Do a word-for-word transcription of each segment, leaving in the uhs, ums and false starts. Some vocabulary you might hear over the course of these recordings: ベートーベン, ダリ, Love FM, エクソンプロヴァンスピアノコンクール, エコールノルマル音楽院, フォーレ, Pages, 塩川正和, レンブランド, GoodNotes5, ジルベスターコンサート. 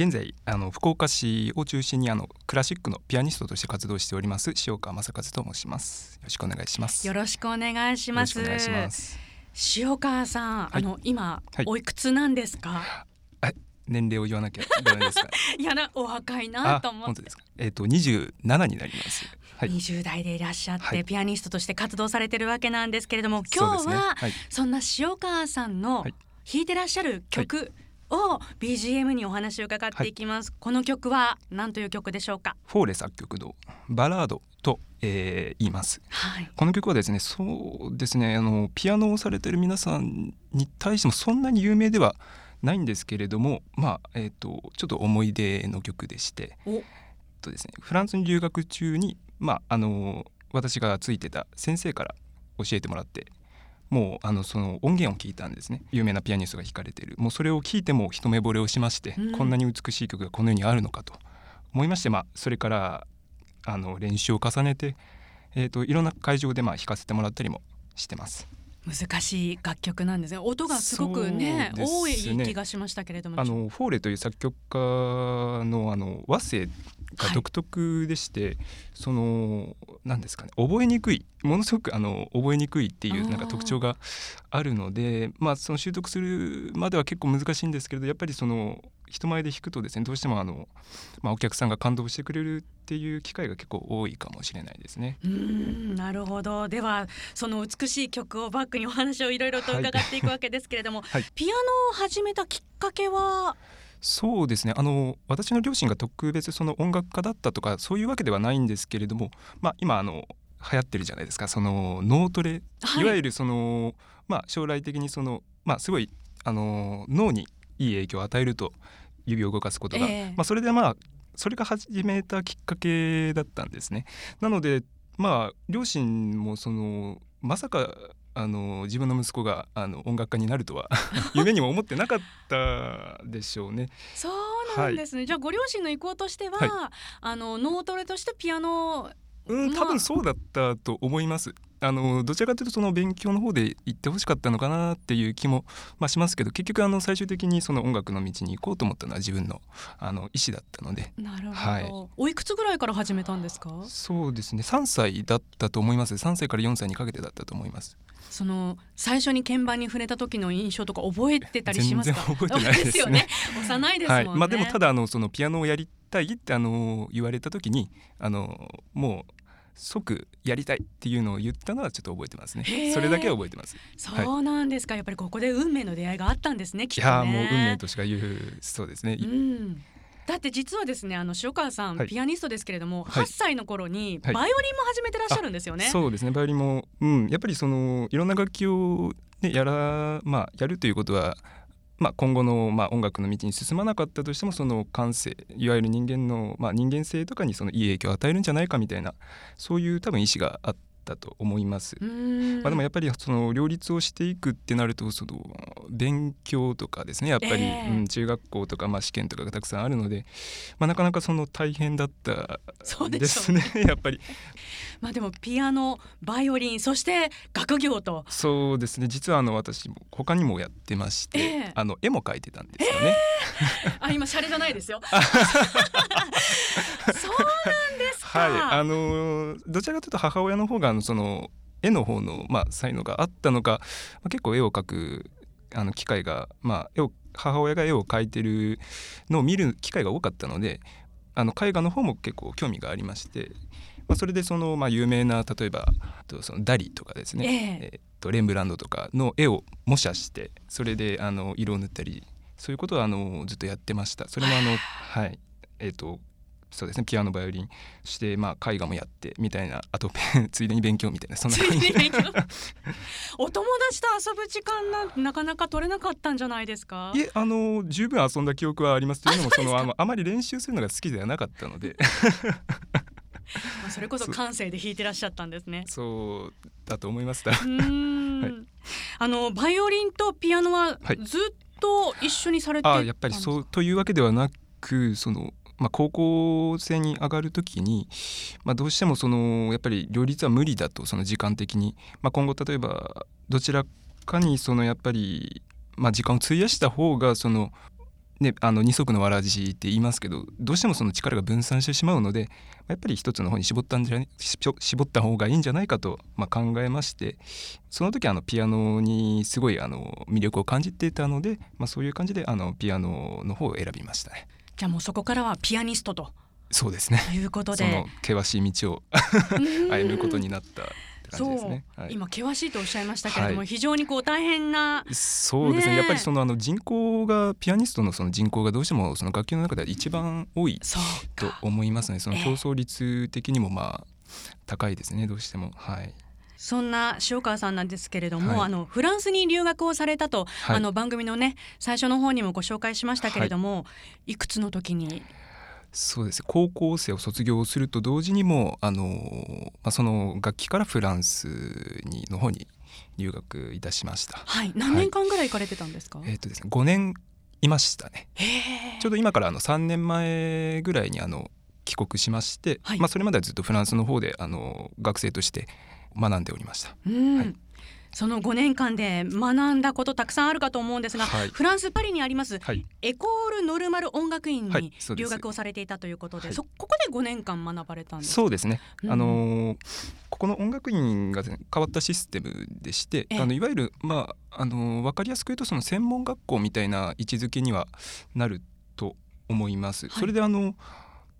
現在あの福岡市を中心にあのクラシックのピアニストとして活動しております塩川正和と申します。よろしくお願いします。よろしくお願いします。塩川さん、はい、あの今、はい、おいくつなんですか？年齢を言わなきゃいけないですか？いやな、お若いなと思って。本当ですか？えーと、にじゅうななになります、はい、にじゅう代でいらっしゃって、はい、ピアニストとして活動されてるわけなんですけれども、今日はそんな塩川さんの弾いてらっしゃる曲を ビージーエム にお話を伺っていきます、はい、この曲は何という曲でしょうか？フォーレ作曲のバラードと、えー、言います、はい、この曲はですね、そうですね、あのピアノをされてる皆さんに対してもそんなに有名ではないんですけれども、まあえー、とちょっと思い出の曲でして、えっとですね、フランスに留学中に、まあ、あの私がついてた先生から教えてもらって、もうあのその音源を聞いたんですね。有名なピアニストが弾かれている、もうそれを聞いても一目惚れをしまして、うん、こんなに美しい曲がこの世にあるのかと思いまして、まあ、それからあの練習を重ねて、えー、といろんな会場でまあ弾かせてもらったりもしてます。難しい楽曲なんですね。音がすごく ね, ね多い気がしましたけれども、あのフォーレという作曲家 の, あの和声が独特でして、はい、その何ですかね、覚えにくい、ものすごくあの覚えにくいっていうなんか特徴があるので、まあ、その習得するまでは結構難しいんですけれど、やっぱりその人前で弾くとですね、どうしてもあの、まあ、お客さんが感動してくれるっていう機会が結構多いかもしれないですね。うーん、なるほど。ではその美しい曲をバックにお話をいろいろと伺っていくわけですけれども、はいはい、ピアノを始めたきっかけは？そうですね、あの私の両親が特別その音楽家だったとかそういうわけではないんですけれども、まあ、今あの流行ってるじゃないですか、その脳トレ、はい、いわゆるその、まあ、将来的にその、まあ、すごいあの脳にいい影響を与えると指を動かすことが、えーまあ、それでまあそれが始めたきっかけだったんですね。なのでまあ両親もそのまさかあの自分の息子があの音楽家になるとは夢にも思ってなかったでしょうね。そうなんですね、はい、じゃあご両親の意向としては、はい、あの脳トレとしてピアノ、うん、多分そうだったと思います。あのどちらかというとその勉強の方で行ってほしかったのかなっていう気も、まあ、しますけど、結局あの最終的にその音楽の道に行こうと思ったのは自分 の, あの意思だったので。なるほど、はい、おいくつぐらいから始めたんですか？そうですね、さんさいだったと思います。さんさいからよんさいにかけてだったと思います。その最初に鍵盤に触れた時の印象とか覚えてたりしますか？全然覚えてないです ね, ですよね、幼いですもんね、はい、まあ、でもただあのそのピアノをやりたいってあの言われた時にあのもう即やりたいっていうのを言ったのはちょっと覚えてますね。それだけは覚えてます。そうなんですか、はい、やっぱりここで運命の出会いがあったんですね、きっとね。いや、もう運命としか言う、そうですね、うん、だって実はですね、あの塩川さん、はい、ピアニストですけれども、はい、はっさいの頃にバイオリンも始めてらっしゃるんですよね、はいはい、そうですね、バイオリンも、うん、やっぱりそのいろんな楽器を、ね、やら、まあ、やるということは、まあ、今後の、まあ、音楽の道に進まなかったとしても、その感性、いわゆる人間の、まあ、人間性とかにそのいい影響を与えるんじゃないかみたいな、そういう多分意思があったと思います。うん、まあ、でもやっぱりその両立をしていくってなると、その勉強とかですね、やっぱり、えーうん、中学校とか、まあ、試験とかがたくさんあるので、まあ、なかなかその大変だったですね。そうでしょうやっぱりまあでもピアノ、バイオリン、そして学業と。そうですね、実はあの私も他にもやってまして、えー、あの絵も描いてたんですよね、えー、あ、今シャレじゃないですよそうなんですか、はい、あのどちらかというと母親の方があのその絵の方の、まあ、才能があったのか、まあ、結構絵を描くあの機会が、まあ、絵を母親が絵を描いてるのを見る機会が多かったので、あの絵画の方も結構興味がありまして、まあ、それでその、まあ、有名な例えばそのダリとかですね、えーえー、とレンブランドとかの絵を模写して、それであの色を塗ったり、そういうことはあのずっとやってました。それもあの、はいえー、とそうですね、ピアノ、バイオリンして、まあ絵画もやってみたいな、あとついでに勉強みたいな、そんな感じお友達と遊ぶ時間なんてなかなか取れなかったんじゃないですか？いえ、あの十分遊んだ記憶はあります。というのもその あ, あまり練習するのが好きではなかったのでそれこそ感性で弾いてらっしゃったんですね。そうだと思いました。うーん、はい、あのバイオリンとピアノはずっと一緒にされてたんですか？あ、やっぱりそうというわけではなく、その、まあ、高校生に上がるときに、まあ、どうしてもそのやっぱり両立は無理だと、その時間的に、まあ、今後例えばどちらかにそのやっぱり、まあ、時間を費やした方がそのね、あの二足のわらじって言いますけど、どうしてもその力が分散してしまうので、やっぱり一つの方に絞ったんじゃ、絞った方がいいんじゃないかと、まあ、考えまして、その時あのピアノにすごいあの魅力を感じていたので、まあ、そういう感じであのピアノの方を選びましたね。じゃあもうそこからはピアニストと。そうですね、ということでその険しい道を歩むことになったって感じですね。そう、はい、今険しいとおっしゃいましたけれども、はい、非常にこう大変な。そうですね、ね、やっぱりそのあの人口がピアニストのその人口がどうしてもその楽器の中では一番多いと思いますね。その競争率的にもまあ高いですね、どうしても。はい、そんな塩川さんなんですけれども、はい、あのフランスに留学をされたと、はい、あの番組のね最初の方にもご紹介しましたけれども、はい、いくつの時に。そうです、高校生を卒業すると同時にもう、あのーまあ、その楽器からフランスにの方に留学いたしました。はい、何年間ぐらい行かれてたんですか？はい、えーとですね、ごねんいましたね。へー。ちょうど今からあのさんねんまえぐらいにあの帰国しまして、はい、まあ、それまではずっとフランスの方であの学生として学んでおりました。うん、はい、そのごねんかんで学んだことたくさんあるかと思うんですが、はい、フランスパリにあります、はい、エコールノルマル音楽院に留学をされていたということで、はい、そこでごねんかん学ばれたんですか？そうですね、うん、あのー、ここの音楽院が、ね、変わったシステムでして、あのいわゆる、まあ、あのー、分かりやすく言うとその専門学校みたいな位置づけにはなると思います、はい、それであの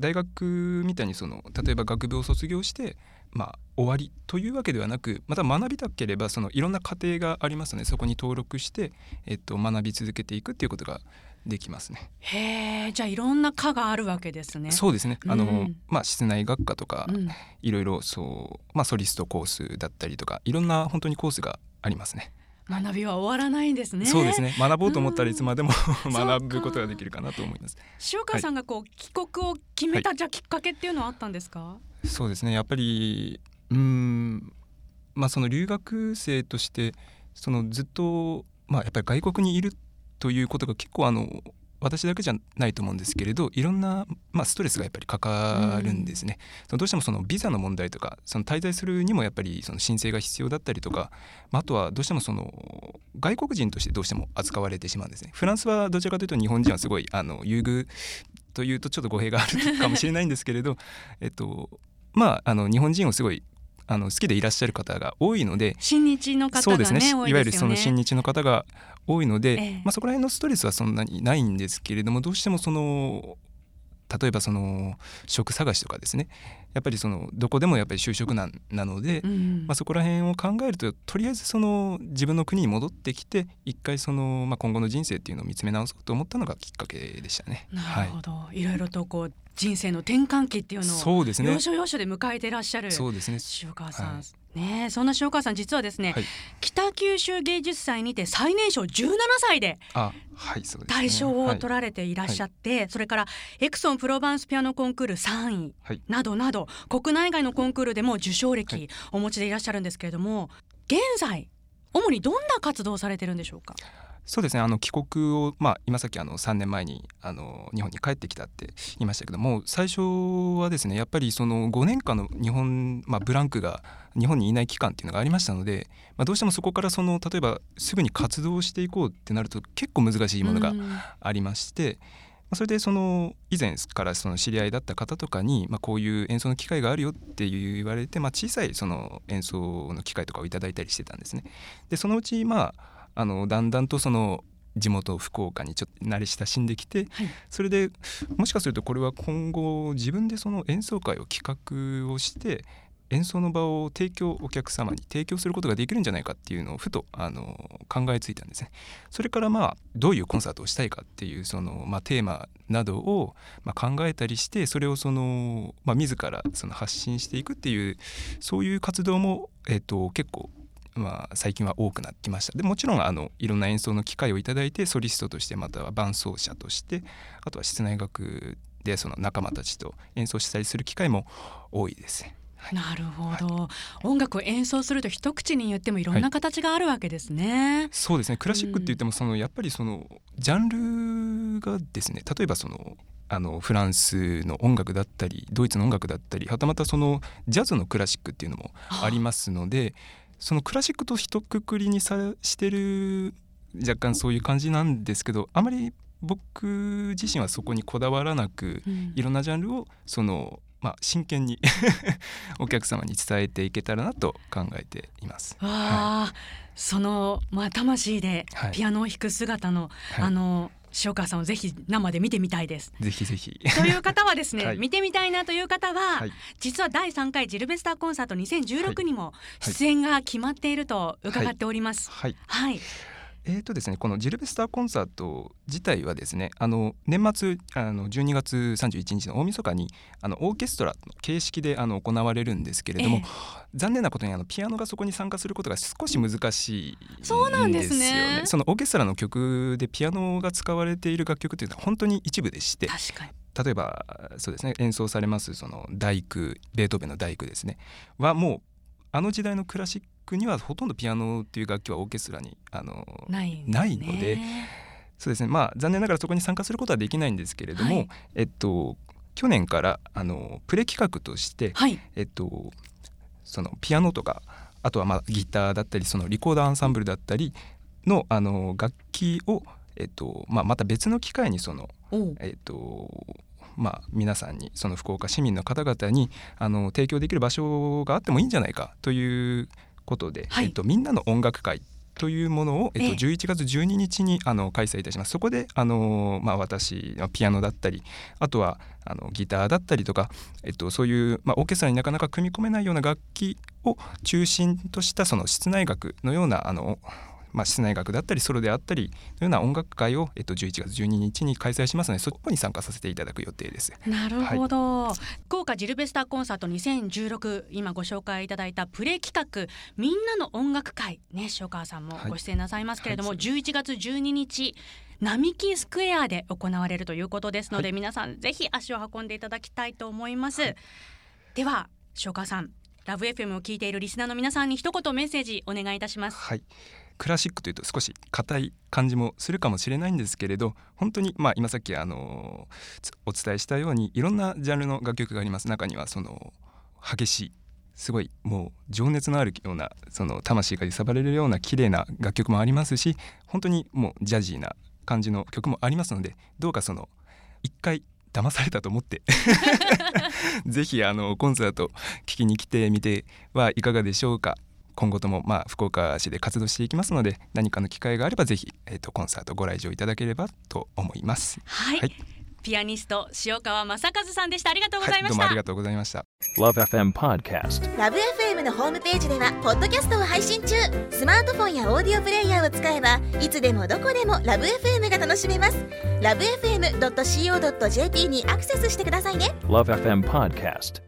大学みたいにその例えば学部を卒業してまあ、終わりというわけではなく、また学びたければそのいろんな過程がありますので、そこに登録して、えっと、学び続けていくということができますね。へー、じゃあいろんな科があるわけですね。そうですね、あの、うん、まあ、室内学科とか、うん、いろいろそう、まあ、ソリストコースだったりとかいろんな本当にコースがありますね。学びは終わらないんですね。そうですね、学ぼうと思ったらいつまでも、うん、学ぶことができるかなと思います。塩川さんがこう、はい、帰国を決めた、じゃあきっかけっていうのはあったんですか？はい、そうですね、やっぱりうーん、まあ、その留学生としてそのずっと、まあ、やっぱり外国にいるということが結構あの私だけじゃないと思うんですけれど、いろんな、まあ、ストレスがやっぱりかかるんですね。うん、そのどうしてもそのビザの問題とか、その滞在するにもやっぱりその申請が必要だったりとか、まあ、あとはどうしてもその外国人としてどうしても扱われてしまうんですね。フランスはどちらかというと日本人はすごいあの優遇というとちょっと語弊があるかもしれないんですけれどえっとまああの日本人をすごいあの好きでいらっしゃる方が多いので、親日の方が、ね、そうですね、多いですよね。いわゆるその親日の方が多いので、ええ、まあ、そこら辺のストレスはそんなにないんですけれども、どうしてもその例えばその職探しとかですね、やっぱりそのどこでもやっぱり就職難なので、うん、まあ、そこら辺を考えるととりあえずその自分の国に戻ってきて一回その、まあ、今後の人生っていうのを見つめ直そうと思ったのがきっかけでしたね。なるほど、はい、いろいろとこう人生の転換期っていうのを要所要所で迎えていらっしゃる。そうですね、塩川さん、はい、ね、そんな塩川さん実はですね、はい、北九州芸術祭にて最年少じゅうななさいで大賞を取られていらっしゃって、はいはい、それからエクソンプロヴァンスピアノコンクールさんいなどなど、はい、国内外のコンクールでも受賞歴お持ちでいらっしゃるんですけれども、現在主にどんな活動をされてるんでしょうか？そうですね、あの帰国を、まあ、今さっきあのさんねんまえにあの日本に帰ってきたって言いましたけども、最初はですねやっぱりそのごねんかんの日本、まあ、ブランクが日本にいない期間っていうのがありましたので、まあ、どうしてもそこからその例えばすぐに活動していこうってなると結構難しいものがありまして、うん、それでその以前からその知り合いだった方とかに、まあ、こういう演奏の機会があるよって言われて、まあ、小さいその演奏の機会とかをいただいたりしてたんですね。でそのうち、まあ、あのだんだんとその地元福岡にちょっと慣れ親しんできて、はい、それでもしかするとこれは今後自分でその演奏会を企画をして演奏の場を提供お客様に提供することができるんじゃないかっていうのをふとあの考えついたんですね。それからまあどういうコンサートをしたいかっていうそのまあテーマなどをまあ考えたりして、それをそのまあ自らその発信していくっていうそういう活動もえっと結構まあ最近は多くなってきました。でもちろんあのいろんな演奏の機会をいただいて、ソリストとしてまたは伴奏者として、あとは室内楽でその仲間たちと演奏したりする機会も多いですね。はい、なるほど、はい、音楽を演奏すると一口に言ってもいろんな形があるわけですね。はい、そうですね、クラシックって言ってもそのやっぱりそのジャンルがですね、例えばそのあのフランスの音楽だったりドイツの音楽だったり、はたまたそのジャズのクラシックっていうのもありますので、そのクラシックと一括りにさしてる若干そういう感じなんですけど、あまり僕自身はそこにこだわらなく、うん、いろんなジャンルをその、まあ、真剣にお客様に伝えていけたらなと考えています。あ、はい、その、まあ、魂でピアノを弾く姿の、はい、あの塩川さんをぜひ生で見てみたいです。ぜひぜひ。という方はですね、はい、見てみたいなという方は、はい、実はだいさんかいジルベスターコンサートにせんじゅうろくにも出演が決まっていると伺っております。はい。はいはいえーとですね、このジルベスターコンサート自体はですね、あの年末あのじゅうにがつさんじゅういちにちの大晦日にあのオーケストラの形式であの行われるんですけれども、えー、残念なことにあのピアノがそこに参加することが少し難しいんですよね。そうなんですね。そのオーケストラの曲でピアノが使われている楽曲というのは本当に一部でして、確かに例えばそうですね、演奏されますその第九、ベートーベンの第九ですねはもうあの時代のクラシックにはほとんどピアノという楽器はオーケストラにあの ないんですね。ないので、そうですね、まあ、残念ながらそこに参加することはできないんですけれども、はい、えっと、去年からあのプレ企画として、はいえっと、そのピアノとかあとはまあギターだったりそのリコーダーアンサンブルだったり の, あの楽器を、えっとまあ、また別の機会にその、えっとまあ、皆さんにその福岡市民の方々にあの提供できる場所があってもいいんじゃないかということで、はいえっと、みんなの音楽会というものを、えっと、じゅういちがつじゅうににちにあの開催いたします。そこであの、まあ、私ピアノだったりあとはあのギターだったりとか、えっと、そういう、まあ、オーケストラになかなか組み込めないような楽器を中心としたその室内楽のようなあの、まあ、室内楽だったりソロであったりのような音楽会を、えっと、じゅういちがつじゅうににちに開催しますので、そこに参加させていただく予定です。なるほど、はい、福岡ジルベスターコンサートにせんじゅうろく、今ご紹介いただいたプレ企画みんなの音楽会、ね、塩川さんもご出演なさいますけれども、はいはい、じゅういちがつじゅうににち並木スクエアで行われるということですので、はい、皆さんぜひ足を運んでいただきたいと思います、はい、では塩川さん、ラブ エフエム を聞いているリスナーの皆さんに一言メッセージお願いいたします。はい、クラシックというと少し硬い感じもするかもしれないんですけれど、本当に、まあ、今さっきあのお伝えしたようにいろんなジャンルの楽曲があります。中にはその激しいすごいもう情熱のあるようなその魂が揺さばれるような綺麗な楽曲もありますし、本当にもうジャジーな感じの曲もありますので、どうかその一回騙されたと思ってぜひあのコンサート聴きに来てみてはいかがでしょうか。今後ともまあ福岡市で活動していきますので、何かの機会があればぜひ、えーと、コンサートご来場いただければと思います。はい。はい、ピアニスト塩川正和さんでした。ありがとうございました。はい、どうもありがとうございました。Love エフエム Podcast。Love エフエム のホームページではポッドキャストを配信中。スマートフォンやオーディオプレイヤーを使えばいつでもどこでも Love エフエム が楽しめます。ラブエフエムドットシーオードットジェーピー にアクセスしてくださいね。Love エフエム Podcast。